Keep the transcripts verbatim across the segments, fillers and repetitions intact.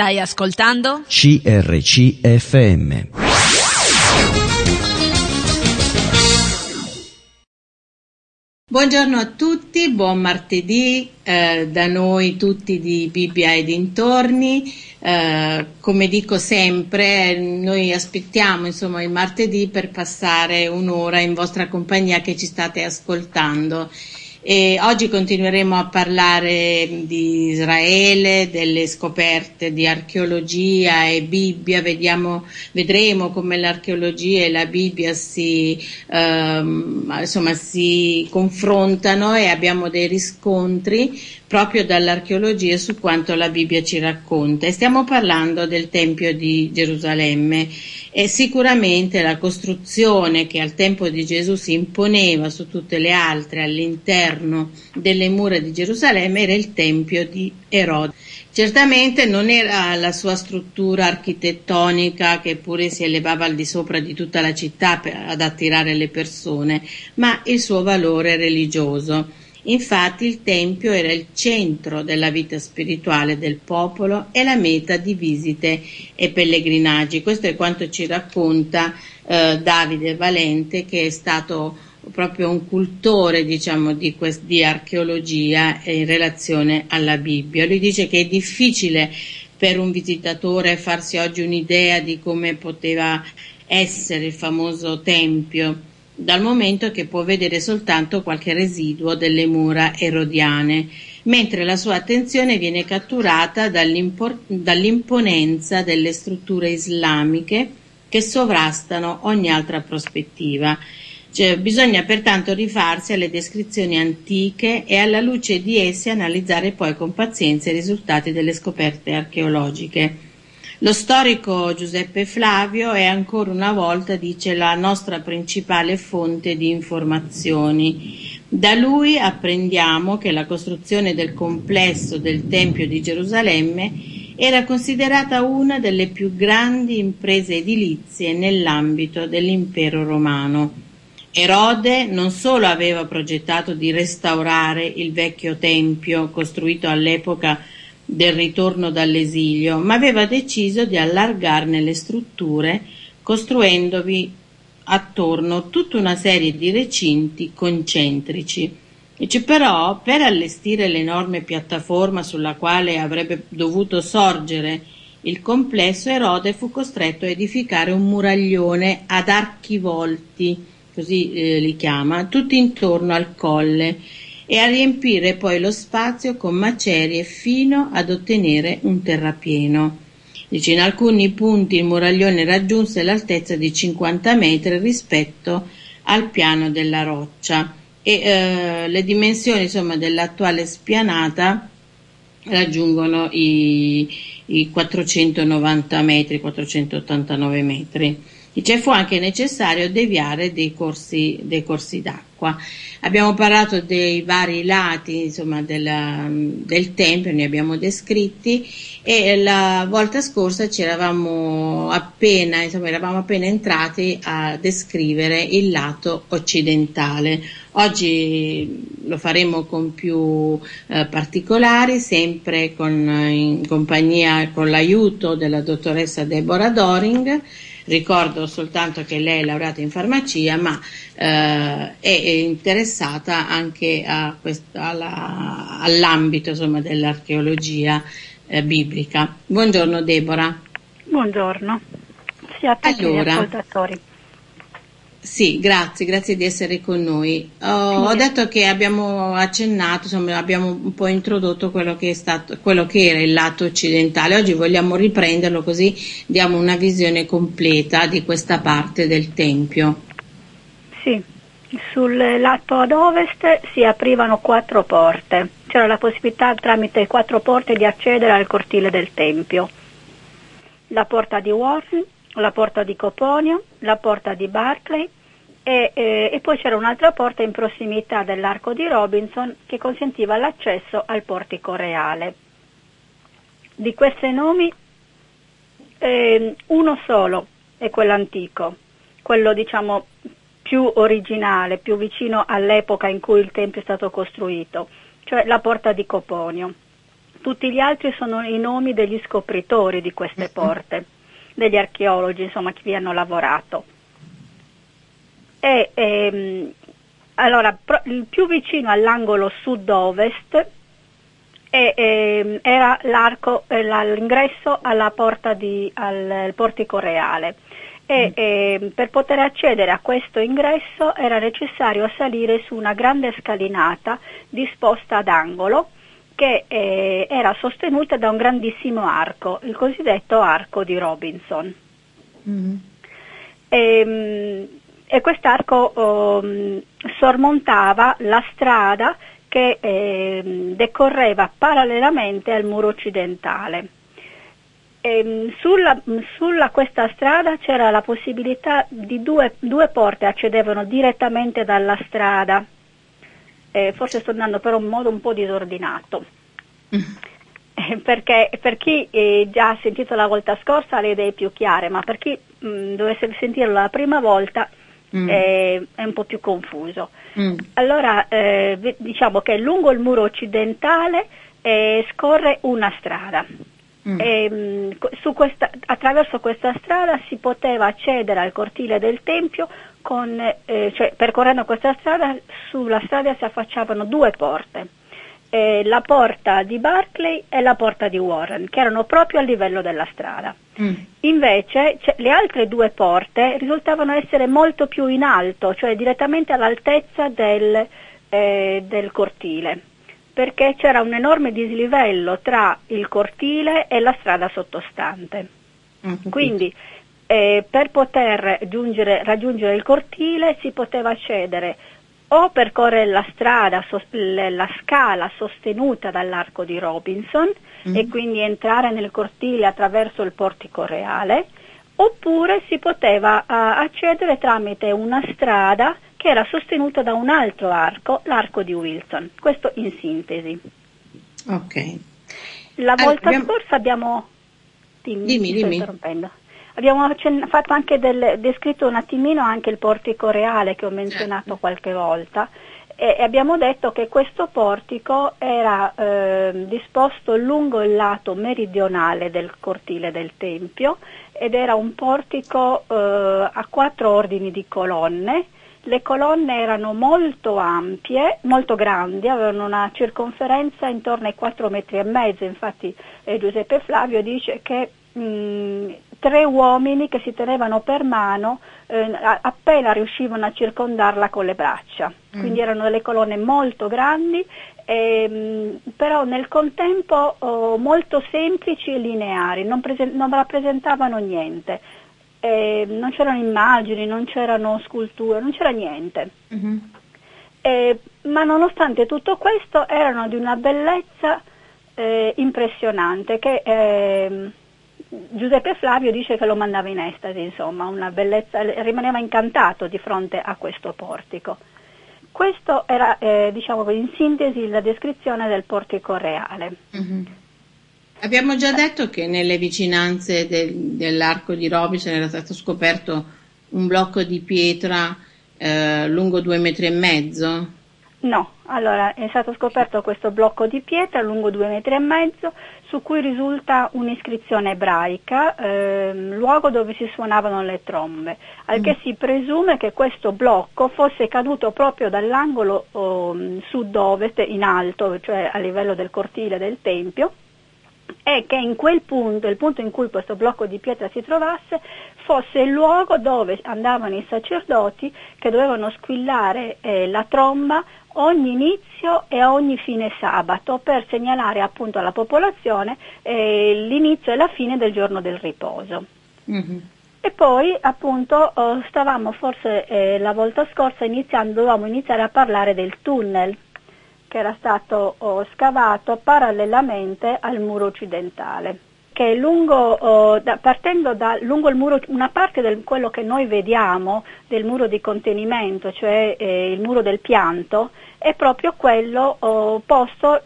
Stai ascoltando C R C F M. Buongiorno a tutti, buon martedì eh, da noi tutti di Bibbia e dintorni. Eh, come dico sempre, noi aspettiamo insomma il martedì per passare un'ora in vostra compagnia che ci state ascoltando. E oggi continueremo a parlare di Israele, delle scoperte di archeologia e Bibbia. Vediamo, vedremo come l'archeologia e la Bibbia si, ehm, insomma, si confrontano, e abbiamo dei riscontri proprio dall'archeologia su quanto la Bibbia ci racconta. E stiamo parlando del Tempio di Gerusalemme. E sicuramente la costruzione che al tempo di Gesù si imponeva su tutte le altre all'interno delle mura di Gerusalemme era il Tempio di Erode. Certamente non era la sua struttura architettonica, che pure si elevava al di sopra di tutta la città per, ad attirare le persone, ma il suo valore religioso. Infatti il Tempio era il centro della vita spirituale del popolo e la meta di visite e pellegrinaggi. Questo è quanto ci racconta eh, Davide Valente, che è stato proprio un cultore, diciamo, di, quest- di archeologia in relazione alla Bibbia. Lui dice che è difficile per un visitatore farsi oggi un'idea di come poteva essere il famoso Tempio, dal momento che può vedere soltanto qualche residuo delle mura erodiane, mentre la sua attenzione viene catturata dall'imponenza delle strutture islamiche che sovrastano ogni altra prospettiva. Cioè, bisogna pertanto rifarsi alle descrizioni antiche e alla luce di esse analizzare poi con pazienza i risultati delle scoperte archeologiche. Lo storico Giuseppe Flavio è ancora una volta, dice, la nostra principale fonte di informazioni. Da lui apprendiamo che la costruzione del complesso del Tempio di Gerusalemme era considerata una delle più grandi imprese edilizie nell'ambito dell'impero romano. Erode non solo aveva progettato di restaurare il vecchio Tempio costruito all'epoca del ritorno dall'esilio, ma aveva deciso di allargarne le strutture, costruendovi attorno tutta una serie di recinti concentrici. Dice però, per allestire l'enorme piattaforma sulla quale avrebbe dovuto sorgere il complesso, Erode fu costretto a edificare un muraglione ad archivolti, così eh, li chiama, tutto intorno al colle, e a riempire poi lo spazio con macerie fino ad ottenere un terrapieno. Dice, in alcuni punti il muraglione raggiunse l'altezza di cinquanta metri rispetto al piano della roccia, e eh, le dimensioni insomma dell'attuale spianata raggiungono i, i quattrocentonovanta metri, quattrocentottantanove metri. Dice, fu anche necessario deviare dei corsi, dei corsi d'acqua. Abbiamo parlato dei vari lati insomma della, del tempio, ne abbiamo descritti, e la volta scorsa ci eravamo appena, insomma, eravamo appena entrati a descrivere il lato occidentale. Oggi lo faremo con più eh, particolari, sempre con, in compagnia, con l'aiuto della dottoressa Deborah Doring. Ricordo soltanto che lei è laureata in farmacia, ma eh, è interessata anche a quest- alla, all'ambito insomma, dell'archeologia eh, biblica. Buongiorno Deborah. Buongiorno, sia a tutti gli ascoltatori. Sì, grazie, grazie di essere con noi. Oh, sì. Ho detto che abbiamo accennato, insomma, abbiamo un po' introdotto quello che è stato, quello che era il lato occidentale. Oggi vogliamo riprenderlo, così diamo una visione completa di questa parte del Tempio. Sì, sul lato ad ovest si aprivano quattro porte. C'era la possibilità tramite quattro porte di accedere al cortile del Tempio. La porta di Warren, la porta di Coponio, la porta di Barclay e, eh, e poi c'era un'altra porta in prossimità dell'arco di Robinson che consentiva l'accesso al portico reale. Di questi nomi eh, uno solo è quello antico, quello diciamo più originale, più vicino all'epoca in cui il tempio è stato costruito, cioè la porta di Coponio, Tutti gli altri sono i nomi degli scopritori di queste porte, degli archeologi, insomma, che vi hanno lavorato. E, ehm, allora, pro, il più vicino all'angolo sud-ovest è, ehm, era l'arco, eh, l'ingresso alla porta di, al, al portico reale. E eh, per poter accedere a questo ingresso era necessario salire su una grande scalinata disposta ad angolo che eh, era sostenuta da un grandissimo arco, il cosiddetto arco di Robinson. Mm-hmm. E, e quest'arco oh, sormontava la strada che eh, decorreva parallelamente al muro occidentale. E sulla, sulla questa strada c'era la possibilità di due, due porte accedevano direttamente dalla strada, eh, forse sto andando però in modo un po' disordinato, eh, perché per chi eh, già ha sentito la volta scorsa le idee più chiare, ma per chi mh, dovesse sentirlo la prima volta mm. eh, è un po' più confuso. Mm. Allora eh, diciamo che lungo il muro occidentale eh, scorre una strada. Mm. E, su questa, attraverso questa strada si poteva accedere al cortile del Tempio, con, eh, cioè, percorrendo questa strada, sulla strada si affacciavano due porte, eh, la porta di Barclay e la porta di Warren, che erano proprio a livello della strada. Mm. Invece cioè, le altre due porte risultavano essere molto più in alto, cioè direttamente all'altezza del, eh, del cortile, perché c'era un enorme dislivello tra il cortile e la strada sottostante. Ah, quindi eh, per poter giungere, raggiungere il cortile si poteva accedere o percorrere la strada, so, la scala sostenuta dall'arco di Robinson mm. e quindi entrare nel cortile attraverso il portico reale, oppure si poteva a, accedere tramite una strada che era sostenuto da un altro arco, l'arco di Wilson. Questo in sintesi. Ok. La volta allora, abbiamo... scorsa abbiamo... Dimmi, dimmi. dimmi. Interrompendo. Abbiamo fatto anche del... descritto un attimino anche il portico reale che ho menzionato qualche volta e abbiamo detto che questo portico era eh, disposto lungo il lato meridionale del cortile del Tempio ed era un portico eh, a quattro ordini di colonne. Le colonne erano molto ampie, molto grandi, avevano una circonferenza intorno ai quattro metri e mezzo, infatti eh, Giuseppe Flavio dice che mh, tre uomini che si tenevano per mano eh, appena riuscivano a circondarla con le braccia, mm. quindi erano delle colonne molto grandi, eh, però nel contempo oh, molto semplici e lineari, non, prese- non rappresentavano niente. Eh, non c'erano immagini, non c'erano sculture, non c'era niente. Mm-hmm. eh, ma nonostante tutto questo erano di una bellezza eh, impressionante che eh, Giuseppe Flavio dice che lo mandava in estasi, insomma, una bellezza, rimaneva incantato di fronte a questo portico. Questo era eh, diciamo in sintesi la descrizione del portico reale. Mm-hmm. Abbiamo già detto che nelle vicinanze del, dell'arco di Robinson era stato scoperto un blocco di pietra eh, lungo due metri e mezzo? No, allora è stato scoperto questo blocco di pietra lungo due metri e mezzo su cui risulta un'iscrizione ebraica, eh, luogo dove si suonavano le trombe, al che mm. si presume che questo blocco fosse caduto proprio dall'angolo oh, sud-ovest in alto, cioè a livello del cortile del Tempio, e che in quel punto, il punto in cui questo blocco di pietra si trovasse, fosse il luogo dove andavano i sacerdoti che dovevano squillare eh, la tromba ogni inizio e ogni fine sabato per segnalare appunto alla popolazione eh, l'inizio e la fine del giorno del riposo. Mm-hmm. E poi appunto stavamo forse eh, la volta scorsa iniziando, dovevamo iniziare a parlare del tunnel che era stato oh, scavato parallelamente al muro occidentale, che lungo, oh, da, partendo da lungo il muro, una parte di quello che noi vediamo del muro di contenimento, cioè eh, il muro del pianto, è proprio quello oh, posto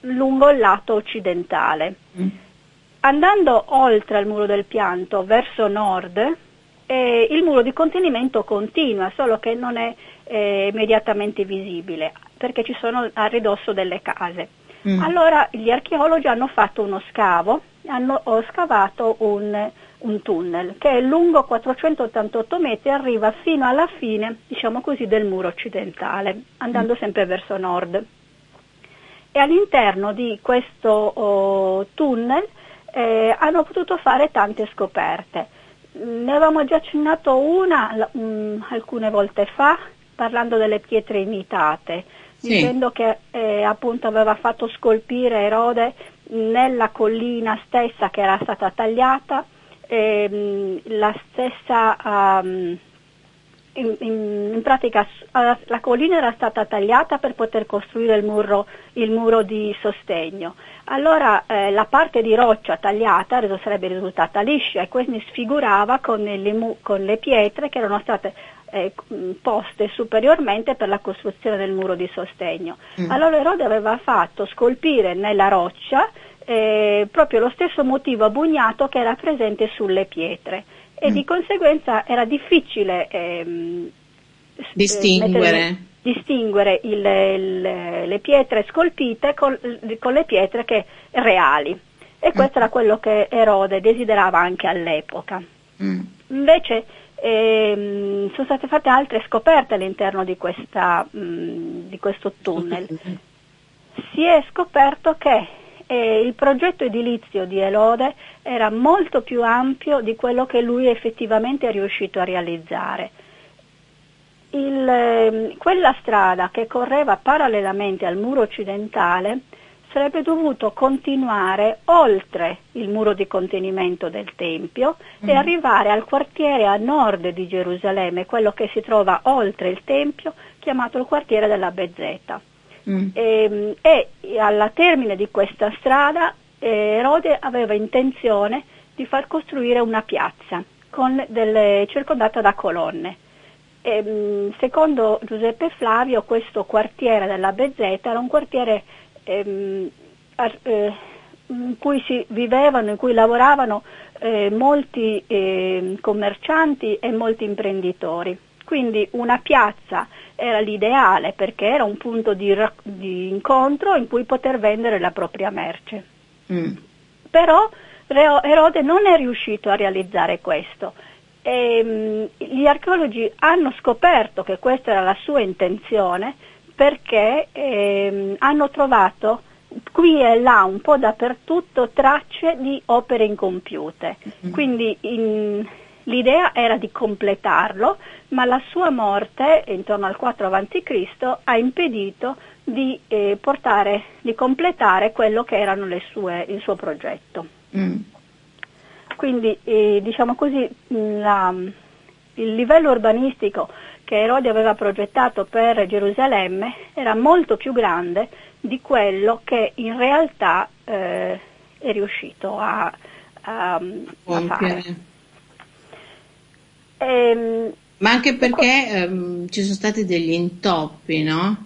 lungo il lato occidentale. Mm. Andando oltre al muro del pianto, verso nord, eh, il muro di contenimento continua, solo che non è eh, immediatamente visibile, perché ci sono a ridosso delle case. Mm. Allora gli archeologi hanno fatto uno scavo, hanno scavato un, un tunnel che è lungo quattrocentottantotto metri e arriva fino alla fine, diciamo così, del muro occidentale, andando mm. sempre verso nord. E all'interno di questo oh, tunnel eh, hanno potuto fare tante scoperte. Ne avevamo già accennato una mh, alcune volte fa, parlando delle pietre imitate, sì. dicendo che eh, appunto aveva fatto scolpire Erode nella collina stessa che era stata tagliata, ehm, la stessa, um, in, in, in pratica la, la collina era stata tagliata per poter costruire il muro, il muro di sostegno. Allora eh, la parte di roccia tagliata sarebbe risultata liscia e quindi sfigurava con, il, con le pietre che erano state eh, poste superiormente per la costruzione del muro di sostegno. Mm. Allora Erode aveva fatto scolpire nella roccia eh, proprio lo stesso motivo abugnato che era presente sulle pietre e mm. di conseguenza era difficile eh, distinguere. Eh, distinguere il, il, le pietre scolpite con, con le pietre che reali, e questo mm. era quello che Erode desiderava anche all'epoca. Mm. Invece ehm, sono state fatte altre scoperte all'interno di, questa, mh, di questo tunnel. Si è scoperto che eh, il progetto edilizio di Erode era molto più ampio di quello che lui effettivamente è riuscito a realizzare. Il, quella strada che correva parallelamente al muro occidentale sarebbe dovuto continuare oltre il muro di contenimento del Tempio mm. e arrivare al quartiere a nord di Gerusalemme, quello che si trova oltre il Tempio, chiamato il quartiere della Bezeta. Mm. E, e alla termine di questa strada Erode aveva intenzione di far costruire una piazza con delle, circondata da colonne. Secondo Giuseppe Flavio questo quartiere della Bezeta era un quartiere ehm, eh, in cui si vivevano, in cui lavoravano eh, molti eh, commercianti e molti imprenditori, quindi una piazza era l'ideale perché era un punto di, di incontro in cui poter vendere la propria merce. Mm. Però Erode non è riuscito a realizzare questo. E gli archeologi hanno scoperto che questa era la sua intenzione perché ehm, hanno trovato qui e là un po' dappertutto tracce di opere incompiute, quindi in, l'idea era di completarlo, ma la sua morte intorno al quattro avanti Cristo ha impedito di, eh, portare, di completare quello che erano le sue, il suo progetto. Mm. Quindi eh, diciamo così la, il livello urbanistico che Erode aveva progettato per Gerusalemme era molto più grande di quello che in realtà eh, è riuscito a, a, a fare. E, ma anche perché ehm, ci sono stati degli intoppi, no?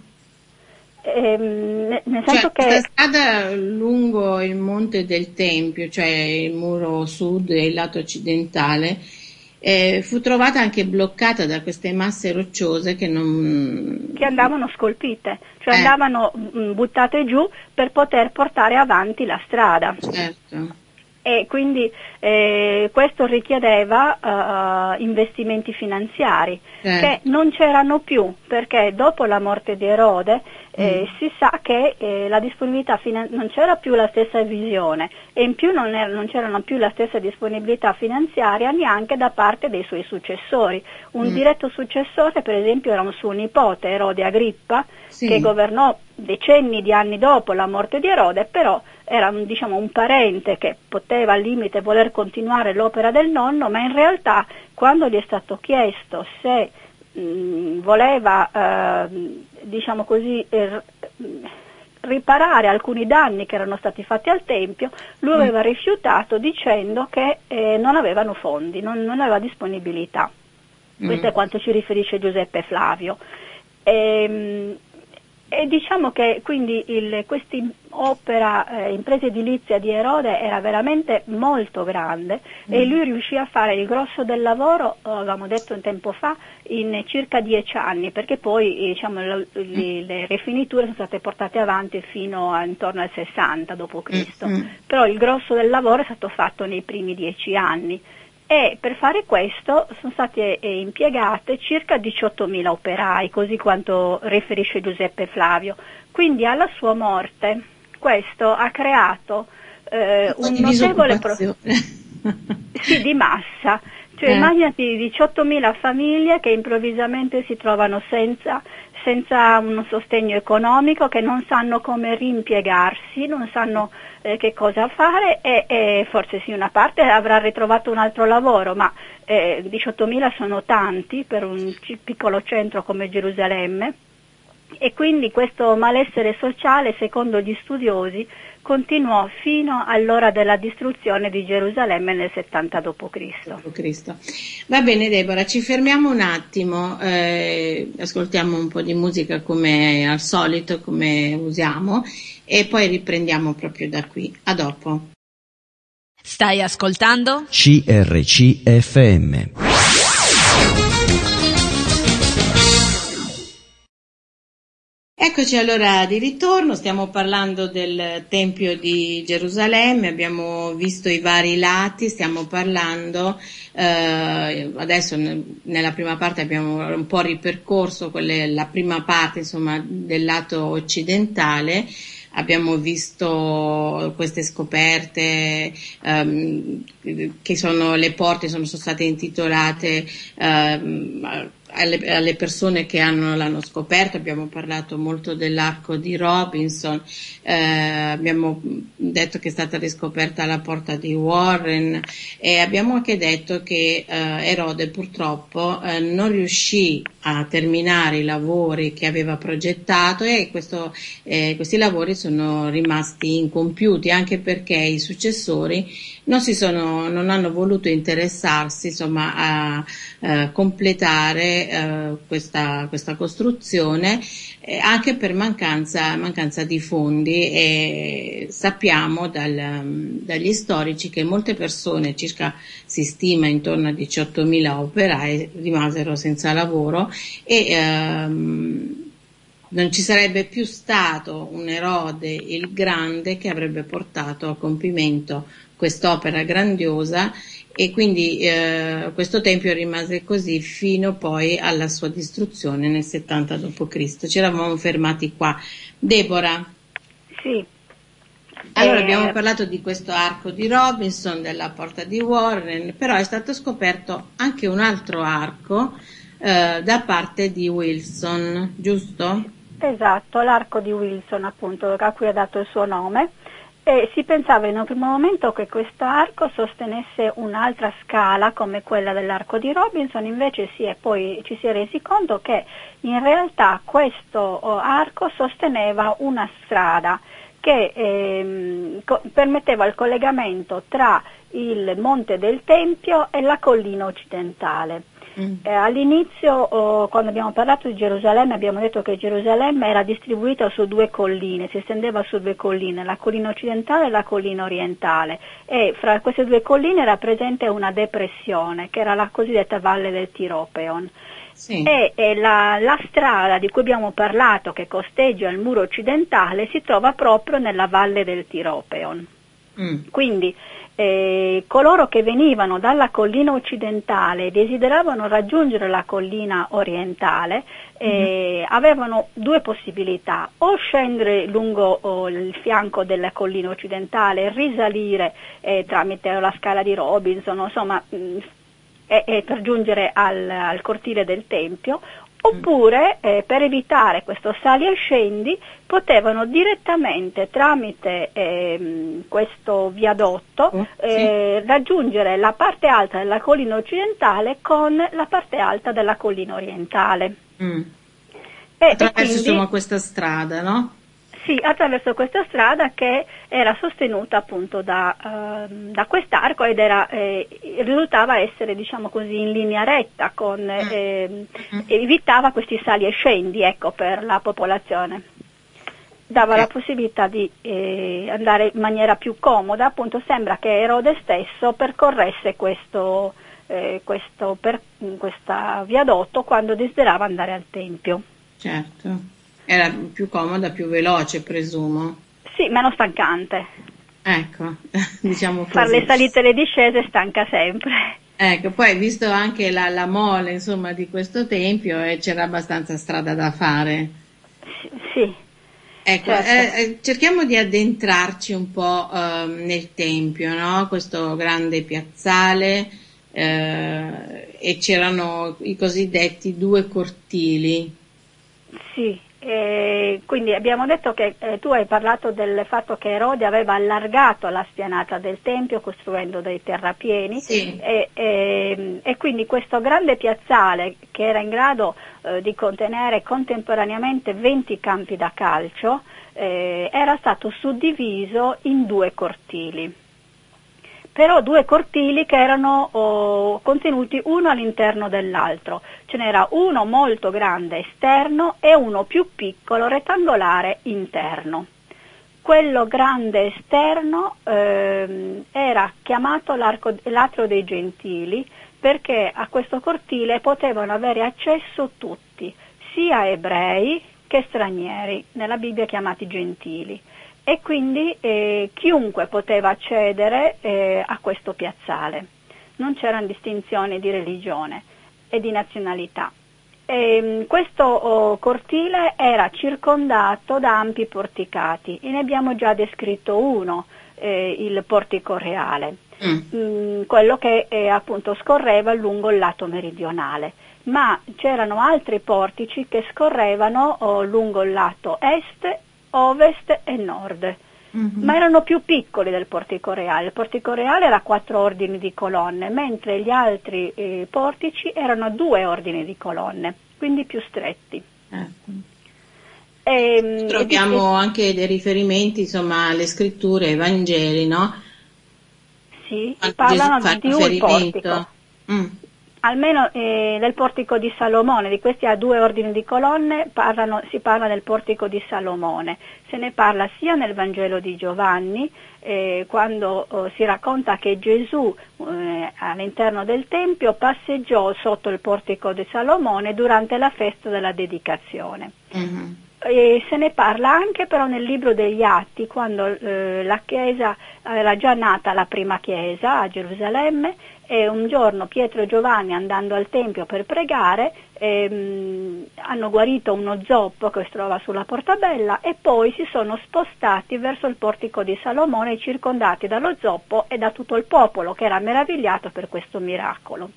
Ehm, nel senso cioè, che strada lungo il monte del Tempio, cioè il muro sud e il lato occidentale, eh, fu trovata anche bloccata da queste masse rocciose che non che andavano scolpite, cioè eh. andavano buttate giù per poter portare avanti la strada. Certo. E quindi eh, questo richiedeva uh, investimenti finanziari eh. che non c'erano più, perché dopo la morte di Erode eh, mm. si sa che eh, la disponibilità finan- non c'era più la stessa visione e in più non, era, non c'erano più la stessa disponibilità finanziaria neanche da parte dei suoi successori. Un mm. diretto successore per esempio era un suo nipote Erode Agrippa, sì. che governò decenni di anni dopo la morte di Erode, però era diciamo un parente che poteva al limite voler continuare l'opera del nonno, ma in realtà quando gli è stato chiesto se mh, voleva eh, diciamo così eh, riparare alcuni danni che erano stati fatti al Tempio, lui aveva rifiutato dicendo che eh, non avevano fondi, non, non aveva disponibilità. Mm. Questo è quanto ci riferisce Giuseppe Flavio. E, E diciamo che quindi il, questi opera, eh, impresa edilizia di Erode era veramente molto grande mm. e lui riuscì a fare il grosso del lavoro, avevamo detto un tempo fa, in circa dieci anni, perché poi diciamo, le, le rifiniture sono state portate avanti fino a intorno al sessanta dopo Cristo, mm. però il grosso del lavoro è stato fatto nei primi dieci anni. E per fare questo sono state eh, impiegate circa diciottomila operai, così quanto riferisce Giuseppe Flavio. Quindi alla sua morte questo ha creato eh, un notevole pro- sì, di massa. Cioè eh. immaginati diciottomila famiglie che improvvisamente si trovano senza senza un sostegno economico, che non sanno come rimpiegarsi, non sanno eh, che cosa fare e, e forse sì, una parte avrà ritrovato un altro lavoro, ma eh, diciottomila sono tanti per un piccolo centro come Gerusalemme, e quindi questo malessere sociale, secondo gli studiosi, continuò fino all'ora della distruzione di Gerusalemme nel settanta dopo Cristo. Va bene Deborah, ci fermiamo un attimo, eh, ascoltiamo un po' di musica come al solito, come usiamo, e poi riprendiamo proprio da qui. A dopo. Stai ascoltando C R C F M. Eccoci allora di ritorno, stiamo parlando del Tempio di Gerusalemme, abbiamo visto i vari lati, stiamo parlando, eh, adesso nella prima parte abbiamo un po' ripercorso quelle, la prima parte insomma del lato occidentale. Abbiamo visto queste scoperte ehm, che sono le porte sono, sono state intitolate ehm, alle, alle persone che hanno, l'hanno scoperto, abbiamo parlato molto dell'arco di Robinson, eh, abbiamo detto che è stata riscoperta la porta di Warren e abbiamo anche detto che eh, Erode purtroppo eh, non riuscì a terminare i lavori che aveva progettato e questo, eh, questi lavori sono rimasti incompiuti, anche perché i successori non si sono, non hanno voluto interessarsi insomma a eh, completare eh, questa, questa costruzione, eh, anche per mancanza, mancanza di fondi, e sappiamo dal, dagli storici che molte persone, circa si stima intorno a diciottomila operai, rimasero senza lavoro e ehm, non ci sarebbe più stato un Erode il Grande che avrebbe portato a compimento quest'opera grandiosa, e quindi eh, questo tempio rimase così fino poi alla sua distruzione nel settanta dopo Cristo. Ci eravamo fermati qua. Deborah? Sì. Allora eh... abbiamo parlato di questo arco di Robinson, della porta di Warren, però è stato scoperto anche un altro arco eh, da parte di Wilson, giusto? Esatto, l'arco di Wilson appunto, a cui ha dato il suo nome. E si pensava in un primo momento che questo arco sostenesse un'altra scala come quella dell'arco di Robinson, invece si è poi, ci si è resi conto che in realtà questo arco sosteneva una strada che ehm, co- permetteva il collegamento tra il monte del Tempio e la collina occidentale. Mm. Eh, all'inizio, oh, quando abbiamo parlato di Gerusalemme, abbiamo detto che Gerusalemme era distribuita su due colline, si estendeva su due colline, la collina occidentale e la collina orientale, e fra queste due colline era presente una depressione, che era la cosiddetta valle del Tiropeon. Sì. E, e la, la strada di cui abbiamo parlato, che costeggia il muro occidentale, si trova proprio nella valle del Tiropeon. Mm. Quindi Eh, coloro che venivano dalla collina occidentale e desideravano raggiungere la collina orientale eh, mm. avevano due possibilità: o scendere lungo oh, il fianco della collina occidentale, risalire eh, tramite la scala di Robinson, insomma, mh, e, e per giungere al, al cortile del Tempio, oppure eh, per evitare questo sali e scendi potevano direttamente tramite eh, questo viadotto oh, eh, sì. raggiungere la parte alta della collina occidentale con la parte alta della collina orientale. Mm. E, attraverso e quindi, insomma, questa strada, no? Sì, attraverso questa strada che era sostenuta appunto da, eh, da quest'arco ed era, eh, risultava essere, diciamo così, in linea retta, con, eh, evitava questi sali e scendi, ecco, per la popolazione. dava eh. la possibilità di eh, andare in maniera più comoda. Appunto sembra che Erode stesso percorresse questo, eh, questo per, questa viadotto quando desiderava andare al Tempio. Certo, era più comoda, più veloce presumo. Sì, meno stancante. Ecco, diciamo così. Fare le salite e le discese stanca sempre. Ecco, poi visto anche la, la mole insomma di questo tempio eh, c'era abbastanza strada da fare. Sì. Ecco, certo. eh, cerchiamo di addentrarci un po' eh, nel tempio, no? Questo grande piazzale eh, e c'erano i cosiddetti due cortili. Sì, eh, quindi abbiamo detto che eh, tu hai parlato del fatto che Erode aveva allargato la spianata del Tempio costruendo dei terrapieni, sì. e, e, e quindi questo grande piazzale che era in grado eh, di contenere contemporaneamente venti campi da calcio eh, era stato suddiviso in due cortili. Però due cortili che erano oh, contenuti uno all'interno dell'altro, ce n'era uno molto grande esterno e uno più piccolo rettangolare interno. Quello grande esterno ehm, era chiamato l'arco, l'atrio dei gentili, perché a questo cortile potevano avere accesso tutti, sia ebrei che stranieri, nella Bibbia chiamati gentili. E quindi eh, chiunque poteva accedere eh, a questo piazzale, non c'erano distinzioni di religione e di nazionalità. E, questo oh, cortile era circondato da ampi porticati, e ne abbiamo già descritto uno, eh, il portico reale, mm. mh, quello che eh, appunto scorreva lungo il lato meridionale, ma c'erano altri portici che scorrevano oh, lungo il lato est, ovest e nord, mm-hmm. ma erano più piccoli del portico reale. Il portico reale era quattro ordini di colonne, mentre gli altri eh, portici erano due ordini di colonne, quindi più stretti. Ecco. E, troviamo e, anche dei riferimenti insomma alle scritture, ai Vangeli, no? Sì, Quando parlano Gesù fa di un portico. Mm. Almeno eh, del portico di Salomone, di questi a due ordini di colonne parlano, si parla del portico di Salomone, se ne parla sia nel Vangelo di Giovanni, eh, quando oh, si racconta che Gesù eh, all'interno del Tempio passeggiò sotto il portico di Salomone durante la festa della dedicazione. Mm-hmm. E se ne parla anche però nel libro degli Atti, quando eh, la chiesa, era già nata la prima chiesa a Gerusalemme, e un giorno Pietro e Giovanni, andando al Tempio per pregare, ehm, hanno guarito uno zoppo che si trova sulla Porta Bella, e poi si sono spostati verso il portico di Salomone, circondati dallo zoppo e da tutto il popolo che era meravigliato per questo miracolo.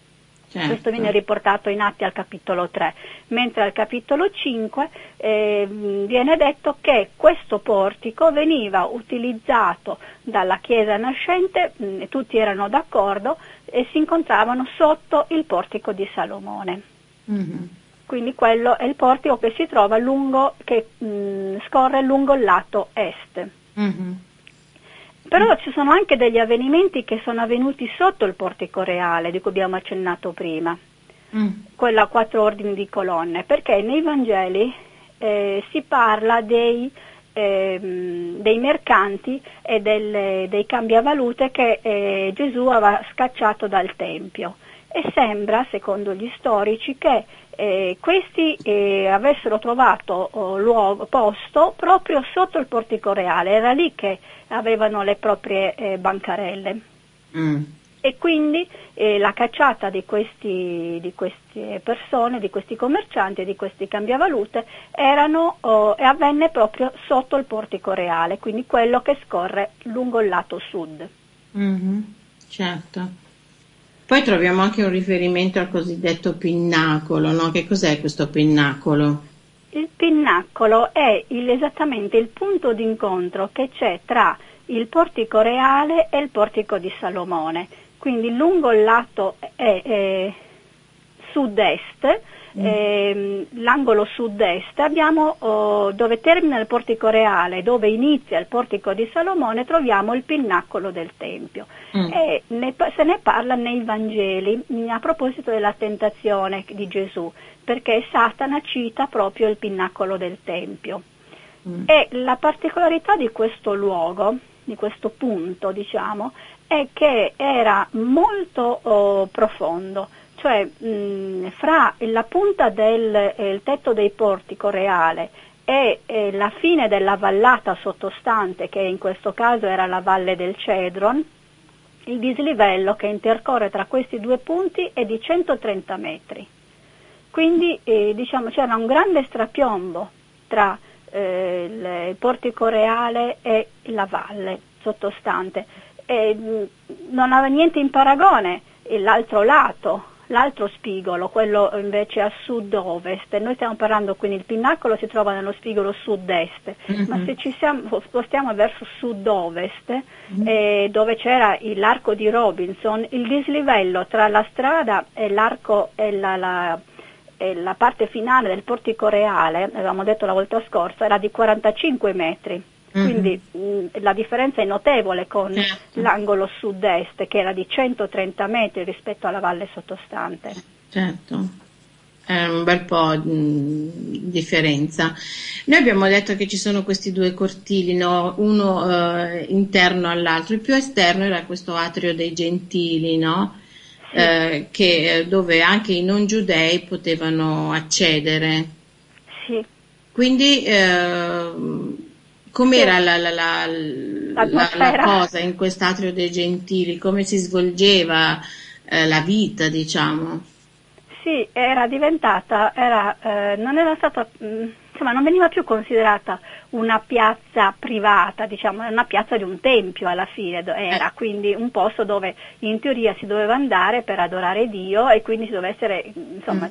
Certo. Questo viene riportato in Atti al capitolo tre, mentre al capitolo cinque eh, viene detto che questo portico veniva utilizzato dalla chiesa nascente, mh, tutti erano d'accordo e si incontravano sotto il portico di Salomone. Mm-hmm. Quindi quello è il portico che si trova lungo, che mh, scorre lungo il lato est. Mm-hmm. Però ci sono anche degli avvenimenti che sono avvenuti sotto il portico reale, di cui abbiamo accennato prima, mm. quella a quattro ordini di colonne, perché nei Vangeli eh, si parla dei, eh, dei mercanti e delle, dei cambiavalute che eh, Gesù aveva scacciato dal Tempio, e sembra, secondo gli storici, che eh, questi eh, avessero trovato oh, luogo, posto proprio sotto il portico reale, era lì che avevano le proprie eh, bancarelle. Mm. E quindi eh, la cacciata di questi di queste persone, di questi commercianti e di questi cambiavalute erano oh, e avvenne proprio sotto il portico reale, quindi quello che scorre lungo il lato sud. Mm-hmm. Certo. Poi troviamo anche un riferimento al cosiddetto pinnacolo, no? Che cos'è questo pinnacolo? Il pinnacolo è il, esattamente il punto d'incontro che c'è tra il portico reale e il portico di Salomone, quindi lungo il lato è, è, sud-est, mm. è, l'angolo sud-est abbiamo oh, dove termina il portico reale, dove inizia il portico di Salomone, troviamo il pinnacolo del Tempio. Mm. E ne, se ne parla nei Vangeli a proposito della tentazione di Gesù, perché Satana cita proprio il pinnacolo del Tempio. Mm. E la particolarità di questo luogo, di questo punto, diciamo, è che era molto oh, profondo, cioè mh, fra la punta del eh, il tetto dei portico reale e eh, la fine della vallata sottostante, che in questo caso era la valle del Cedron, il dislivello che intercorre tra questi due punti è di centotrenta metri. Quindi eh, diciamo c'era un grande strapiombo tra eh, il, il portico reale e la valle sottostante. E, mh, non aveva niente in paragone l'altro lato, l'altro spigolo, quello invece a sud-ovest. Noi stiamo parlando, quindi il pinnacolo si trova nello spigolo sud-est, mm-hmm. ma se ci siamo, spostiamo verso sud-ovest, mm-hmm. eh, dove c'era l'arco di Robinson, il dislivello tra la strada e l'arco e la, la, e la parte finale del portico reale, avevamo detto la volta scorsa, era di quarantacinque metri. Quindi mh, la differenza è notevole con certo. l'angolo sud-est, che era di centotrenta metri rispetto alla valle sottostante. Certo, è un bel po' di differenza. Noi abbiamo detto che ci sono questi due cortili, no? Uno eh, interno all'altro. Il più esterno era questo atrio dei gentili, no? Sì. Eh, che, dove anche i non giudei potevano accedere. Sì. Quindi... Eh, com'era la, la, la, la, la cosa in quest'atrio dei gentili? Come si svolgeva eh, la vita, diciamo? Sì, era diventata, era, eh, non era stata, insomma, non veniva più considerata una piazza privata, diciamo, era una piazza di un tempio alla fine, era eh. quindi un posto dove in teoria si doveva andare per adorare Dio, e quindi si doveva essere, insomma, mm.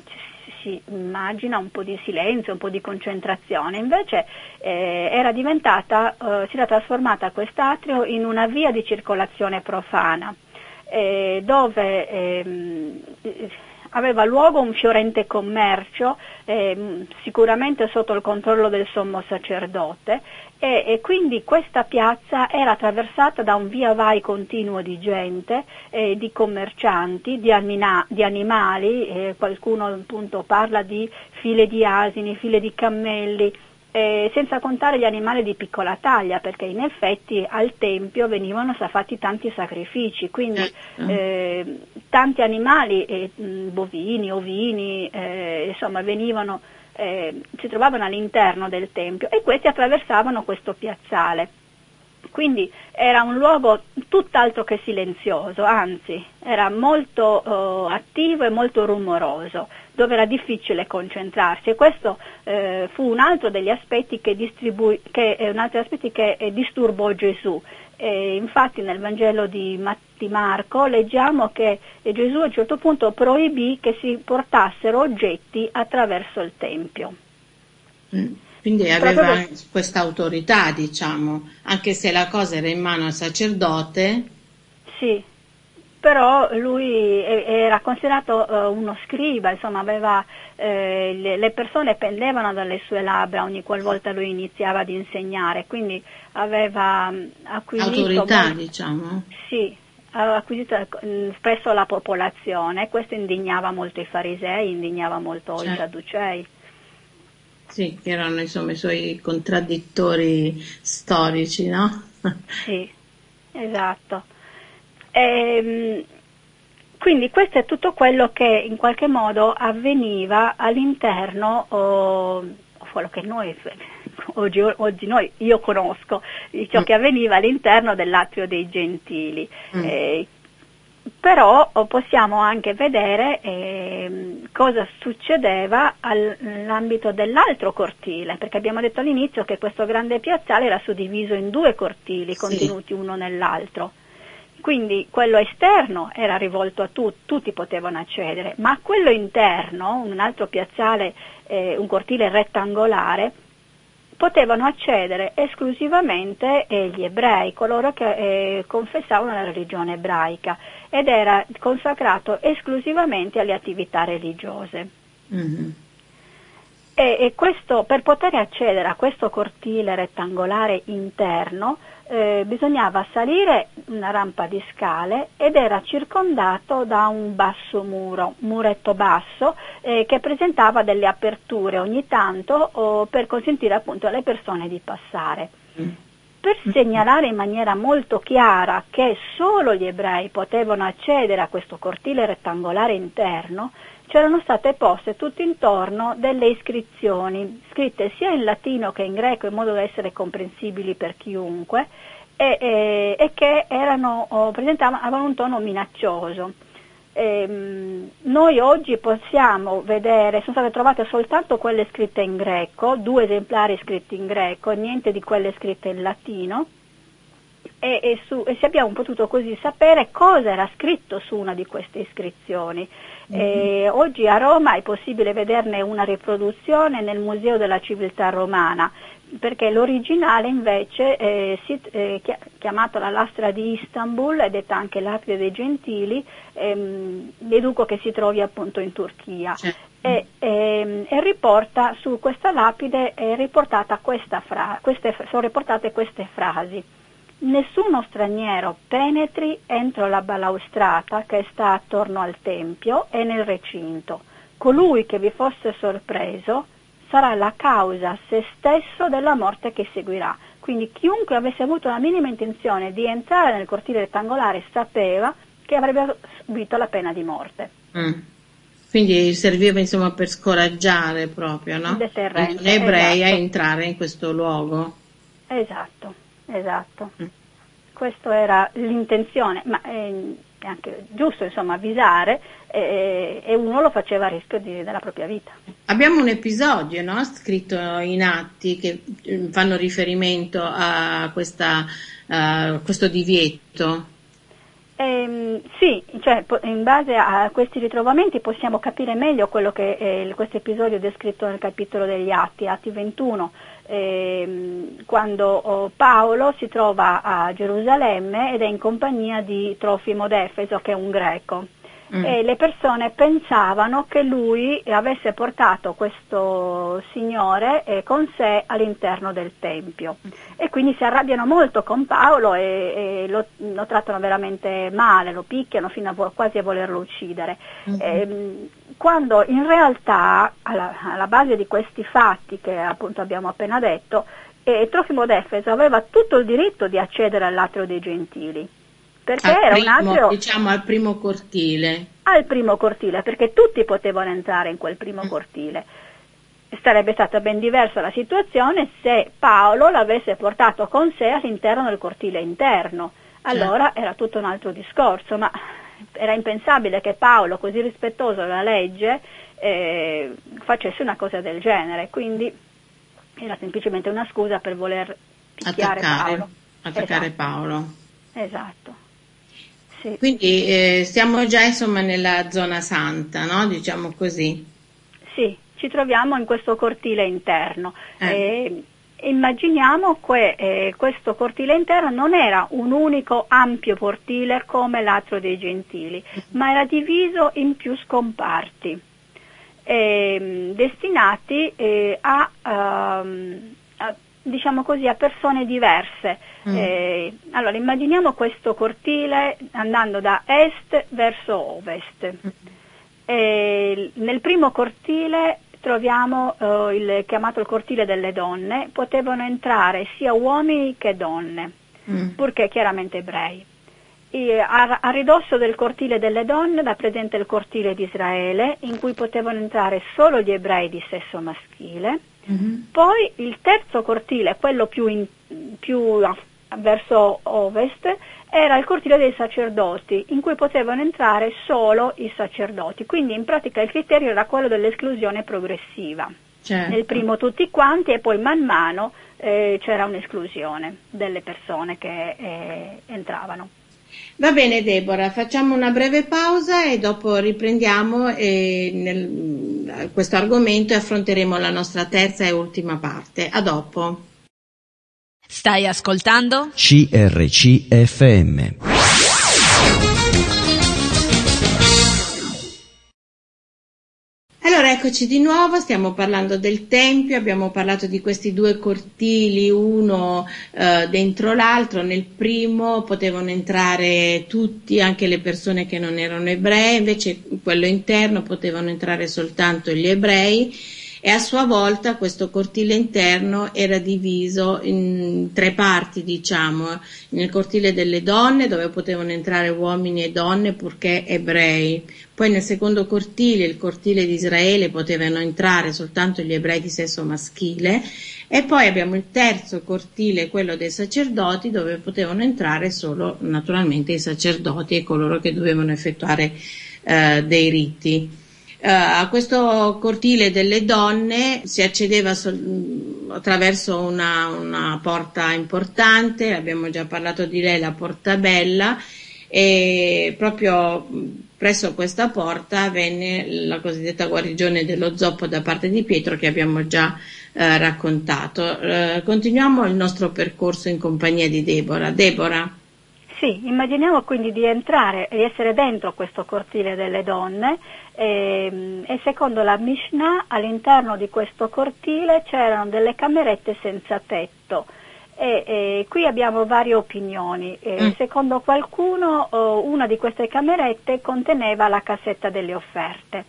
immagina un po' di silenzio, un po' di concentrazione. Invece eh, era diventata, eh, si era trasformata quest'atrio in una via di circolazione profana, eh, dove eh, aveva luogo un fiorente commercio, eh, sicuramente sotto il controllo del sommo sacerdote, e, e quindi questa piazza era attraversata da un via vai continuo di gente, eh, di commercianti, di, anima, di animali, eh, qualcuno appunto parla di file di asini, file di cammelli, eh, senza contare gli animali di piccola taglia, perché in effetti al tempio venivano fatti tanti sacrifici, quindi eh, tanti animali, eh, bovini, ovini, eh, insomma venivano... Eh, si trovavano all'interno del tempio, e questi attraversavano questo piazzale. Quindi era un luogo tutt'altro che silenzioso, anzi era molto eh, attivo e molto rumoroso, dove era difficile concentrarsi, e questo eh, fu un altro degli aspetti che, distribu- che, eh, un altro aspetti che eh, disturbò Gesù. E infatti nel Vangelo di Marco leggiamo che Gesù a un certo punto proibì che si portassero oggetti attraverso il Tempio. Mm. Quindi aveva proprio... questa autorità, diciamo, anche se la cosa era in mano al sacerdote. Sì, però lui era considerato uno scriba, insomma aveva, eh, le persone pendevano dalle sue labbra ogni qualvolta lui iniziava ad insegnare, quindi aveva acquisito autorità, molto, diciamo. Sì, aveva acquisito presso la popolazione, questo indignava molto i farisei, indignava molto certo. i sadducei. Sì, che erano insomma i suoi contraddittori storici, no? Sì, esatto. E, quindi questo è tutto quello che in qualche modo avveniva all'interno, o, o quello che noi oggi, oggi noi, io conosco, ciò mm. che avveniva all'interno dell'atrio dei gentili. Mm. Eh, però possiamo anche vedere eh, cosa succedeva all'ambito dell'altro cortile, perché abbiamo detto all'inizio che questo grande piazzale era suddiviso in due cortili, sì. contenuti uno nell'altro. Quindi quello esterno era rivolto a tutti, tutti potevano accedere, ma quello interno, un altro piazzale, eh, un cortile rettangolare, potevano accedere esclusivamente eh, gli ebrei, coloro che eh, confessavano la religione ebraica, ed era consacrato esclusivamente alle attività religiose. Mm-hmm. E, e questo, per poter accedere a questo cortile rettangolare interno, eh, bisognava salire una rampa di scale ed era circondato da un basso muro, un muretto basso, eh, che presentava delle aperture ogni tanto oh, per consentire appunto alle persone di passare. Per segnalare in maniera molto chiara che solo gli ebrei potevano accedere a questo cortile rettangolare interno, c'erano state poste tutto intorno delle iscrizioni, scritte sia in latino che in greco in modo da essere comprensibili per chiunque, e, e, e che erano, oh, presentavano un tono minaccioso. E, noi oggi possiamo vedere, sono state trovate soltanto quelle scritte in greco, due esemplari scritti in greco, niente di quelle scritte in latino, e, e, su, e se abbiamo potuto così sapere cosa era scritto su una di queste iscrizioni. E oggi a Roma è possibile vederne una riproduzione nel Museo della Civiltà Romana, perché l'originale invece eh, si, eh, chiamato la lastra di Istanbul, è detta anche lapide dei gentili, ehm, deduco che si trovi appunto in Turchia, certo. e, ehm, e riporta su questa lapide è riportata questa fra- queste, sono riportate queste frasi: nessuno straniero penetri entro la balaustrata che sta attorno al tempio e nel recinto. Colui che vi fosse sorpreso sarà la causa a se stesso della morte che seguirà. Quindi chiunque avesse avuto la minima intenzione di entrare nel cortile rettangolare sapeva che avrebbe subito la pena di morte. Mm. Quindi serviva insomma per scoraggiare proprio, no? Deterrente, gli ebrei, esatto, a entrare in questo luogo. Esatto. Esatto, questa era l'intenzione, ma è anche giusto insomma avvisare, e, e uno lo faceva a rischio di, della propria vita. Abbiamo un episodio, no? Scritto in Atti, che fanno riferimento a, questa, a questo divieto. Eh, sì, cioè, in base a questi ritrovamenti possiamo capire meglio quello che eh, questo episodio è descritto nel capitolo degli Atti, Atti ventuno, eh, quando oh, Paolo si trova a Gerusalemme ed è in compagnia di Trofimo d'Efeso, che è un greco, mm. e le persone pensavano che lui avesse portato questo signore eh, con sé all'interno del Tempio, mm. e quindi si arrabbiano molto con Paolo e, e lo, lo trattano veramente male, lo picchiano fino a vo- quasi a volerlo uccidere, mm-hmm. e, quando in realtà alla, alla base di questi fatti che appunto abbiamo appena detto, eh, Trofimo d'Efeso aveva tutto il diritto di accedere all'atrio dei gentili, perché al era primo, un atrio, diciamo al primo cortile. Al primo cortile, perché tutti potevano entrare in quel primo cortile. Sarebbe stata ben diversa la situazione se Paolo l'avesse portato con sé all'interno del cortile interno. Allora certo. Era tutto un altro discorso, ma era impensabile che Paolo, così rispettoso della legge, eh, facesse una cosa del genere. Quindi era semplicemente una scusa per voler picchiare attaccare, Paolo. Attaccare esatto. Paolo. Esatto. Sì. Quindi eh, siamo già insomma nella zona santa, no? Diciamo così. Sì, ci troviamo in questo cortile interno. Eh. E immaginiamo che eh, questo cortile interno non era un unico ampio portile come l'atrio dei gentili, ma era diviso in più scomparti, eh, destinati eh, a, a, a diciamo così, a persone diverse. Mm. Eh, allora, immaginiamo questo cortile andando da est verso ovest. Mm. Eh, nel primo cortile troviamo eh, il chiamato il cortile delle donne, potevano entrare sia uomini che donne, mm. purché chiaramente ebrei. E a, a ridosso del cortile delle donne era presente il cortile di Israele, in cui potevano entrare solo gli ebrei di sesso maschile. Mm-hmm. Poi il terzo cortile, quello più, in, più verso ovest, era il cortile dei sacerdoti, in cui potevano entrare solo i sacerdoti, quindi in pratica il criterio era quello dell'esclusione progressiva. Certo. Nel primo tutti quanti e poi man mano eh, c'era un'esclusione delle persone che eh, entravano. Va bene Deborah, facciamo una breve pausa e dopo riprendiamo eh, nel, questo argomento e affronteremo la nostra terza e ultima parte. A dopo. Stai ascoltando C R C F M. Allora Eccoci di nuovo, stiamo parlando del Tempio, abbiamo parlato di questi due cortili, uno eh, dentro l'altro. Nel primo potevano entrare tutti, anche le persone che non erano ebrei, invece quello interno potevano entrare soltanto gli ebrei, e a sua volta questo cortile interno era diviso in tre parti, diciamo, nel cortile delle donne, dove potevano entrare uomini e donne purché ebrei. Poi nel secondo cortile, il cortile di Israele, potevano entrare soltanto gli ebrei di sesso maschile, e poi abbiamo il terzo cortile, quello dei sacerdoti, dove potevano entrare solo naturalmente i sacerdoti e coloro che dovevano effettuare eh, dei riti. Uh, a questo cortile delle donne si accedeva sol- attraverso una, una porta importante, abbiamo già parlato di lei, la Porta Bella, e proprio presso questa porta avvenne la cosiddetta guarigione dello zoppo da parte di Pietro, che abbiamo già eh, raccontato. Uh, continuiamo il nostro percorso in compagnia di Deborah. Deborah? Sì, immaginiamo quindi di entrare e di essere dentro questo cortile delle donne. E, e secondo la Mishnah all'interno di questo cortile c'erano delle camerette senza tetto, e, e qui abbiamo varie opinioni. E, secondo qualcuno oh, una di queste camerette conteneva la cassetta delle offerte.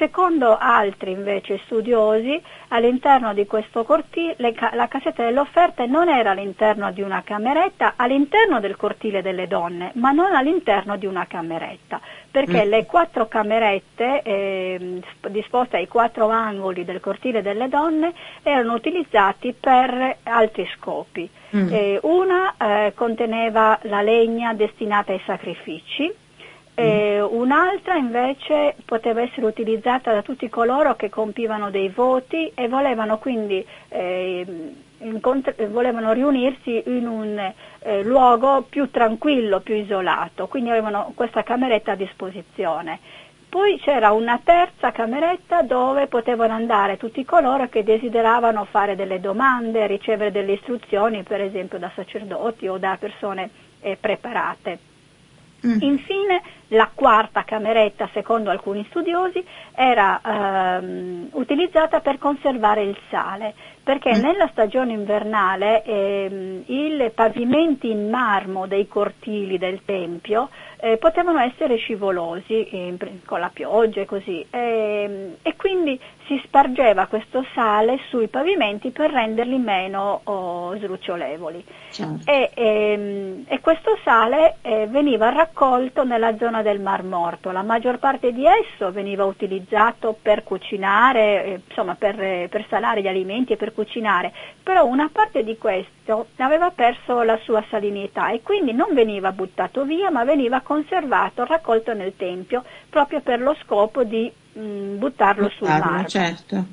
Secondo altri invece studiosi, all'interno di questo cortile le, la cassetta delle offerte non era all'interno di una cameretta, all'interno del cortile delle donne, ma non all'interno di una cameretta, perché mm. le quattro camerette eh, disposte ai quattro angoli del cortile delle donne erano utilizzati per altri scopi. Mm. Eh, una eh, conteneva la legna destinata ai sacrifici. E un'altra invece poteva essere utilizzata da tutti coloro che compivano dei voti e volevano quindi eh, incontr- volevano riunirsi in un eh, luogo più tranquillo, più isolato, quindi avevano questa cameretta a disposizione. Poi c'era una terza cameretta dove potevano andare tutti coloro che desideravano fare delle domande, ricevere delle istruzioni, per esempio da sacerdoti o da persone eh, preparate. Infine la quarta cameretta, secondo alcuni studiosi, era ehm, utilizzata per conservare il sale, perché nella stagione invernale ehm, i pavimenti in marmo dei cortili del Tempio eh, potevano essere scivolosi eh, con la pioggia e così, eh, e quindi si spargeva questo sale sui pavimenti per renderli meno oh, srucciolevoli. Certo. E, ehm, e questo sale eh, veniva raccolto nella zona del Mar Morto, la maggior parte di esso veniva utilizzato per cucinare, eh, insomma per, eh, per salare gli alimenti e per cucinare, però una parte di questo aveva perso la sua salinità e quindi non veniva buttato via, ma veniva conservato, raccolto nel Tempio, proprio per lo scopo di mh, buttarlo, buttarlo sul mare. Certo.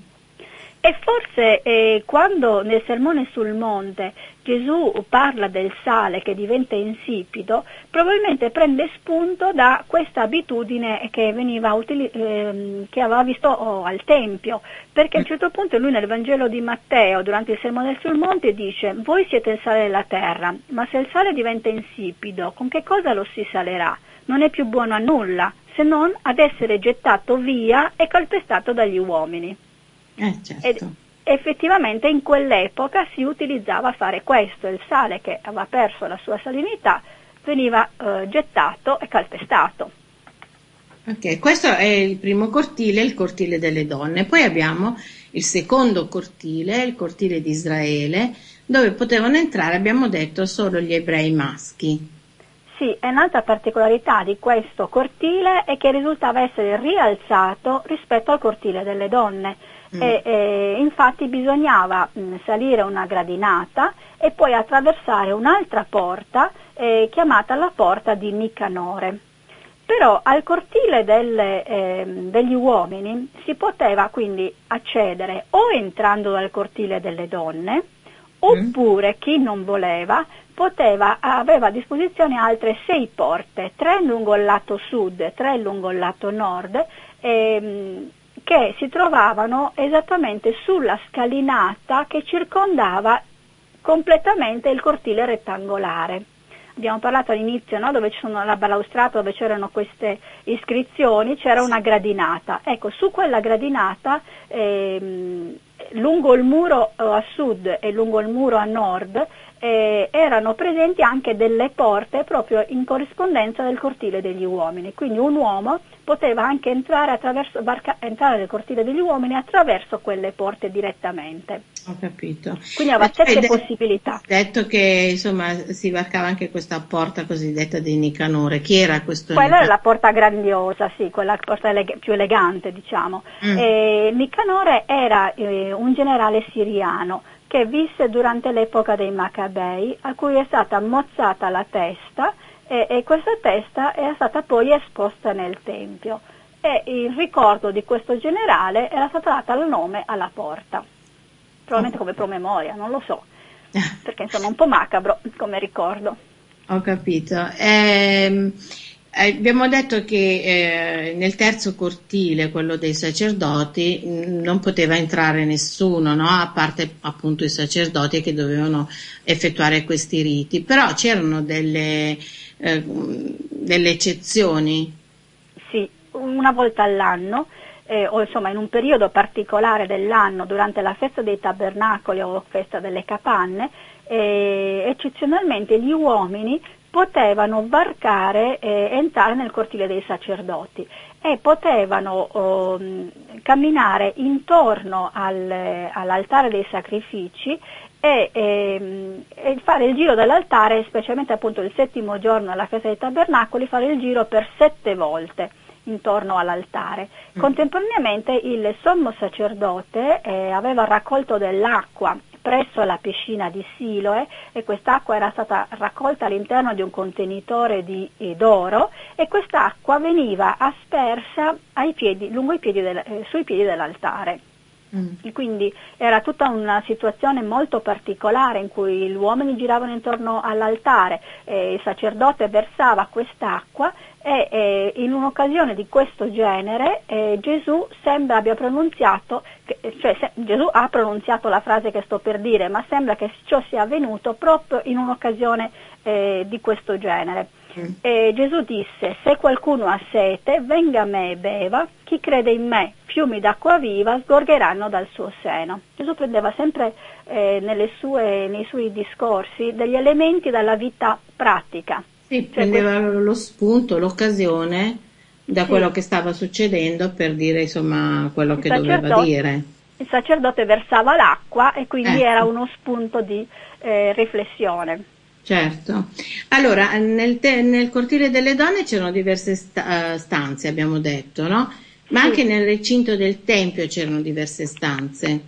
E forse eh, quando nel sermone sul monte Gesù parla del sale che diventa insipido, probabilmente prende spunto da questa abitudine che, veniva utili- ehm, che aveva visto oh, al Tempio, perché a un certo punto lui nel Vangelo di Matteo, durante il sermone sul monte, dice: voi siete il sale della terra, ma se il sale diventa insipido, con che cosa lo si salerà? Non è più buono a nulla, se non ad essere gettato via e calpestato dagli uomini. Eh, certo. Ed effettivamente in quell'epoca si utilizzava a fare questo, il sale che aveva perso la sua salinità veniva eh, gettato e calpestato. Ok, questo è il primo cortile, il cortile delle donne. Poi abbiamo il secondo cortile, il cortile di Israele, dove potevano entrare, abbiamo detto, solo gli ebrei maschi. Sì, e un'altra particolarità di questo cortile è che risultava essere rialzato rispetto al cortile delle donne. Mm. E, e, infatti bisognava mh, salire una gradinata e poi attraversare un'altra porta eh, chiamata la porta di Nicanore. Però al cortile delle, eh, degli uomini si poteva quindi accedere o entrando dal cortile delle donne, oppure mm. chi non voleva poteva, aveva a disposizione altre sei porte, tre lungo il lato sud, tre lungo il lato nord, ehm, che si trovavano esattamente sulla scalinata che circondava completamente il cortile rettangolare. abbiamo parlato all'inizio, no? Dove ci sono la balaustrata, dove c'erano queste iscrizioni, c'era una gradinata. Ecco, su quella gradinata, ehm, lungo il muro a sud e lungo il muro a nord, eh, erano presenti anche delle porte proprio in corrispondenza del cortile degli uomini, quindi un uomo poteva anche entrare attraverso barca, entrare nel cortile degli uomini attraverso quelle porte direttamente. Ho capito. Quindi aveva certe detto, possibilità. Detto che insomma si varcava anche questa porta cosiddetta di Nicanore. Chi era questo? Quella Nicanore? Era la porta grandiosa, sì, quella porta eleg- più elegante, diciamo. Mm. Eh, Nicanore era eh, un generale siriano che visse durante l'epoca dei Maccabei, a cui è stata ammozzata la testa e, e questa testa è stata poi esposta nel Tempio, e in ricordo di questo generale era stata data il nome alla porta, probabilmente come promemoria, non lo so, perché insomma è un po' macabro come ricordo. Ho capito. Eh, abbiamo detto che eh, nel terzo cortile, quello dei sacerdoti, non poteva entrare nessuno, no? A parte appunto i sacerdoti che dovevano effettuare questi riti, però c'erano delle, eh, delle eccezioni? Sì, una volta all'anno, eh, o insomma in un periodo particolare dell'anno, durante la festa dei tabernacoli o festa delle capanne, eh, eccezionalmente gli uomini potevano varcare e entrare nel cortile dei sacerdoti e potevano oh, camminare intorno al, all'altare dei sacrifici e, e, e fare il giro dell'altare, specialmente appunto il settimo giorno alla festa dei tabernacoli, fare il giro per sette volte intorno all'altare. Contemporaneamente il sommo sacerdote eh, aveva raccolto dell'acqua presso la piscina di Siloe, e quest'acqua era stata raccolta all'interno di un contenitore di, eh, d'oro, e quest'acqua veniva aspersa ai piedi, lungo i piedi del, eh, sui piedi dell'altare. Mm. E quindi era tutta una situazione molto particolare in cui gli uomini giravano intorno all'altare, eh, il sacerdote versava quest'acqua e eh, in un'occasione di questo genere eh, Gesù sembra abbia pronunziato, cioè se, Gesù ha pronunziato la frase che sto per dire, ma sembra che ciò sia avvenuto proprio in un'occasione eh, di questo genere. E Gesù disse: se qualcuno ha sete, venga a me e beva, chi crede in me fiumi d'acqua viva sgorgeranno dal suo seno. Gesù prendeva sempre eh, nelle sue, nei suoi discorsi degli elementi dalla vita pratica. Sì, prendeva cioè, lo spunto, l'occasione da sì. quello che stava succedendo per dire insomma quello il che doveva dire. Il sacerdote versava l'acqua e quindi eh. era uno spunto di eh, riflessione. Certo. Allora, nel, te, nel cortile delle donne c'erano diverse sta, stanze, abbiamo detto, no? Ma sì. anche nel recinto del Tempio c'erano diverse stanze.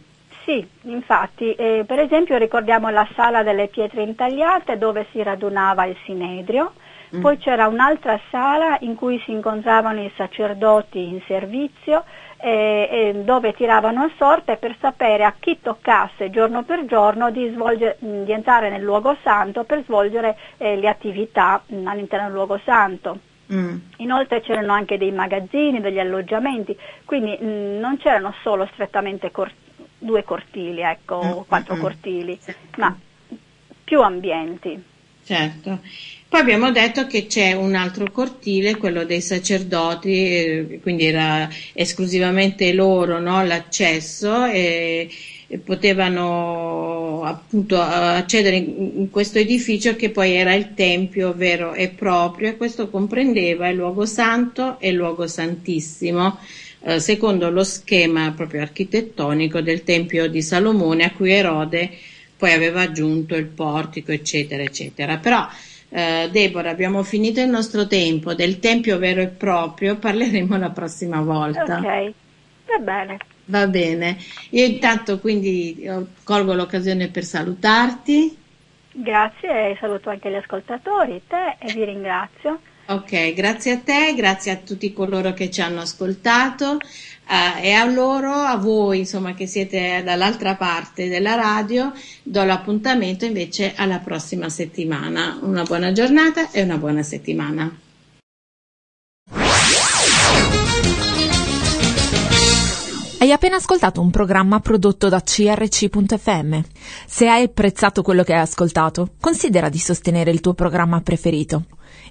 Sì, infatti, eh, per esempio ricordiamo la sala delle pietre intagliate dove si radunava il sinedrio, mm. poi c'era un'altra sala in cui si incontravano i sacerdoti in servizio, eh, eh, dove tiravano a sorte per sapere a chi toccasse giorno per giorno di, svolgere, di entrare nel luogo santo per svolgere eh, le attività mh, all'interno del luogo santo. Mm. Inoltre c'erano anche dei magazzini, degli alloggiamenti, quindi mh, non c'erano solo strettamente cor- due cortili, ecco, o mm. quattro mm. cortili, certo. ma più ambienti. Certo. Poi abbiamo detto che c'è un altro cortile, quello dei sacerdoti, quindi era esclusivamente loro, no, l'accesso, e potevano appunto accedere in questo edificio che poi era il tempio vero e proprio, e questo comprendeva il luogo santo e il luogo santissimo, eh, secondo lo schema proprio architettonico del Tempio di Salomone, a cui Erode poi aveva aggiunto il portico, eccetera, eccetera. Però Uh, Deborah, abbiamo finito il nostro tempo. Del tempio vero e proprio parleremo la prossima volta. Ok, va bene. Va bene. Io intanto quindi colgo l'occasione per salutarti. Grazie, e saluto anche gli ascoltatori, te, e vi ringrazio. Ok, grazie a te, grazie a tutti coloro che ci hanno ascoltato uh, e a loro, a voi insomma che siete dall'altra parte della radio, do l'appuntamento invece alla prossima settimana. Una buona giornata e una buona settimana. Hai appena ascoltato un programma prodotto da C R C F M. Se hai apprezzato quello che hai ascoltato, considera di sostenere il tuo programma preferito.